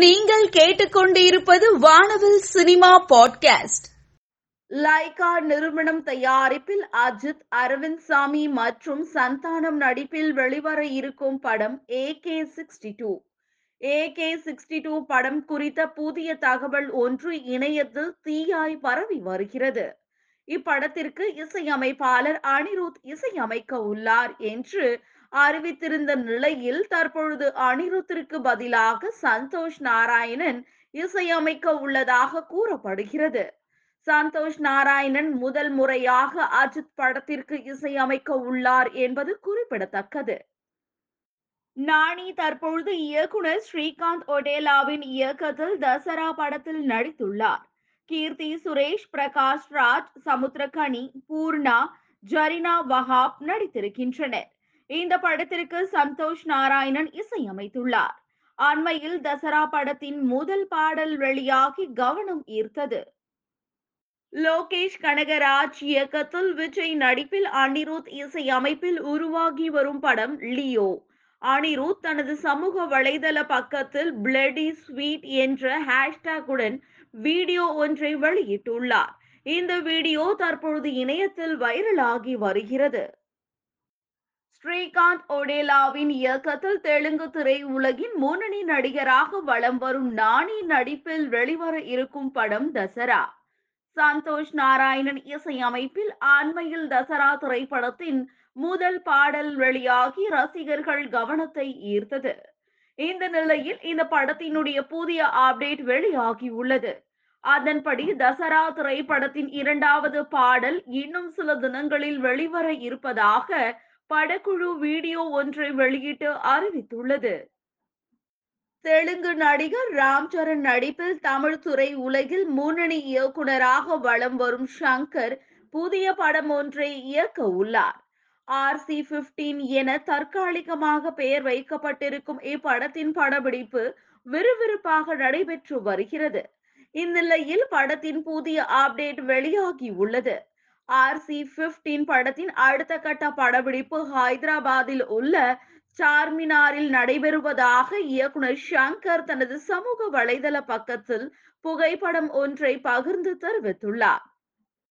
நீங்கள் கேட்டுக்கொண்டிருப்பது வானவில் சினிமா பாட்காஸ்ட். லைகா நிறுவனம் தயாரிப்பில் அஜித் அரவிந்த் சாமி மற்றும் சந்தானம் நடிப்பில் வெளிவர இருக்கும் படம் AK-62. AK-62 படம் குறித்த புதிய தகவல் ஒன்று இணையத்தில் தீயாய் பரவி வருகிறது. இப்படத்திற்கு இசையமைப்பாளர் அனிருத் இசையமைக்க உள்ளார் என்று அறிவித்திருந்த நிலையில், தற்பொழுது அனிருத்திற்கு பதிலாக சந்தோஷ் நாராயணன் இசையமைக்க உள்ளதாக கூறப்படுகிறது. சந்தோஷ் நாராயணன் முதல் முறையாக அஜித் படத்திற்கு இசையமைக்க உள்ளார் என்பது குறிப்பிடத்தக்கது. நானி தற்பொழுது இயக்குனர் ஸ்ரீகாந்த் ஒடேலாவின் இயக்கத்தில் தசரா படத்தில் நடித்துள்ளார். கீர்த்தி சுரேஷ், பிரகாஷ் ராஜ், சமுத்திரகனி, பூர்ணா, ஜரினா வகாப் நடித்திருக்கின்றனர். இந்த படத்திற்கு சந்தோஷ் நாராயணன் இசையமைத்துள்ளார். அண்மையில் தசரா படத்தின் முதல் பாடல் வெளியாகி கவனம் ஈர்த்தது. லோகேஷ் கனகராஜ் இயக்கத்தில், விஜய் நடிப்பில், அனிருத் இசையமைப்பில் உருவாகி வரும் படம் லியோ. அனிருத் தனது சமூக வலைதள பக்கத்தில் பிளடி ஸ்வீட் என்ற ஹேஷ்டேக்குடன் வீடியோ ஒன்றை வெளியிட்டுள்ளார். இந்த வீடியோ தற்பொழுது இணையத்தில் வைரலாகி வருகிறது. ஸ்ரீகாந்த் ஒடேலாவின் இயக்கத்தில் தெலுங்கு திரையுலகின் முன்னணி நடிகராக வலம் வரும் நானி நடிப்பில் வெளிவர இருக்கும் படம் தசரா. சந்தோஷ் நாராயணன் இசையமைப்பில் அண்மையில் தசரா திரைப்படத்தின் முதல் பாடல் வெளியாகி ரசிகர்கள் கவனத்தை ஈர்த்தது. இந்த நிலையில் இந்த படத்தினுடைய புதிய அப்டேட் வெளியாகி உள்ளது. அதன்படி தசரா திரைப்படத்தின் 2வது பாடல் இன்னும் சில தினங்களில் வெளிவர இருப்பதாக படக்குழு வீடியோ ஒன்றை வெளியிட்டு அறிவித்துள்ளது. தெலுங்கு நடிகர் ராம் சரண் நடிப்பில் தமிழ் துறை உலகில் முன்னணி இயக்குநராக வலம் வரும் ஷங்கர் புதிய படம் ஒன்றை இயக்க உள்ளார். RC-15 என தற்காலிகமாக பெயர் வைக்கப்பட்டிருக்கும் இப்படத்தின் படப்பிடிப்பு விறுவிறுப்பாக நடைபெற்று வருகிறது. இந்நிலையில் படத்தின் புதிய அப்டேட் வெளியாகி உள்ளது. RC-15 படத்தின் அடுத்த கட்ட படப்பிடிப்பு ஹைதராபாத்தில் உள்ள சார்மினாரில் நடைபெறுவதாக இயக்குனர் ஷங்கர் தனது சமூக வலைதள பக்கத்தில் புகைப்படம் ஒன்றை பகிர்ந்து தெரிவித்துள்ளார்.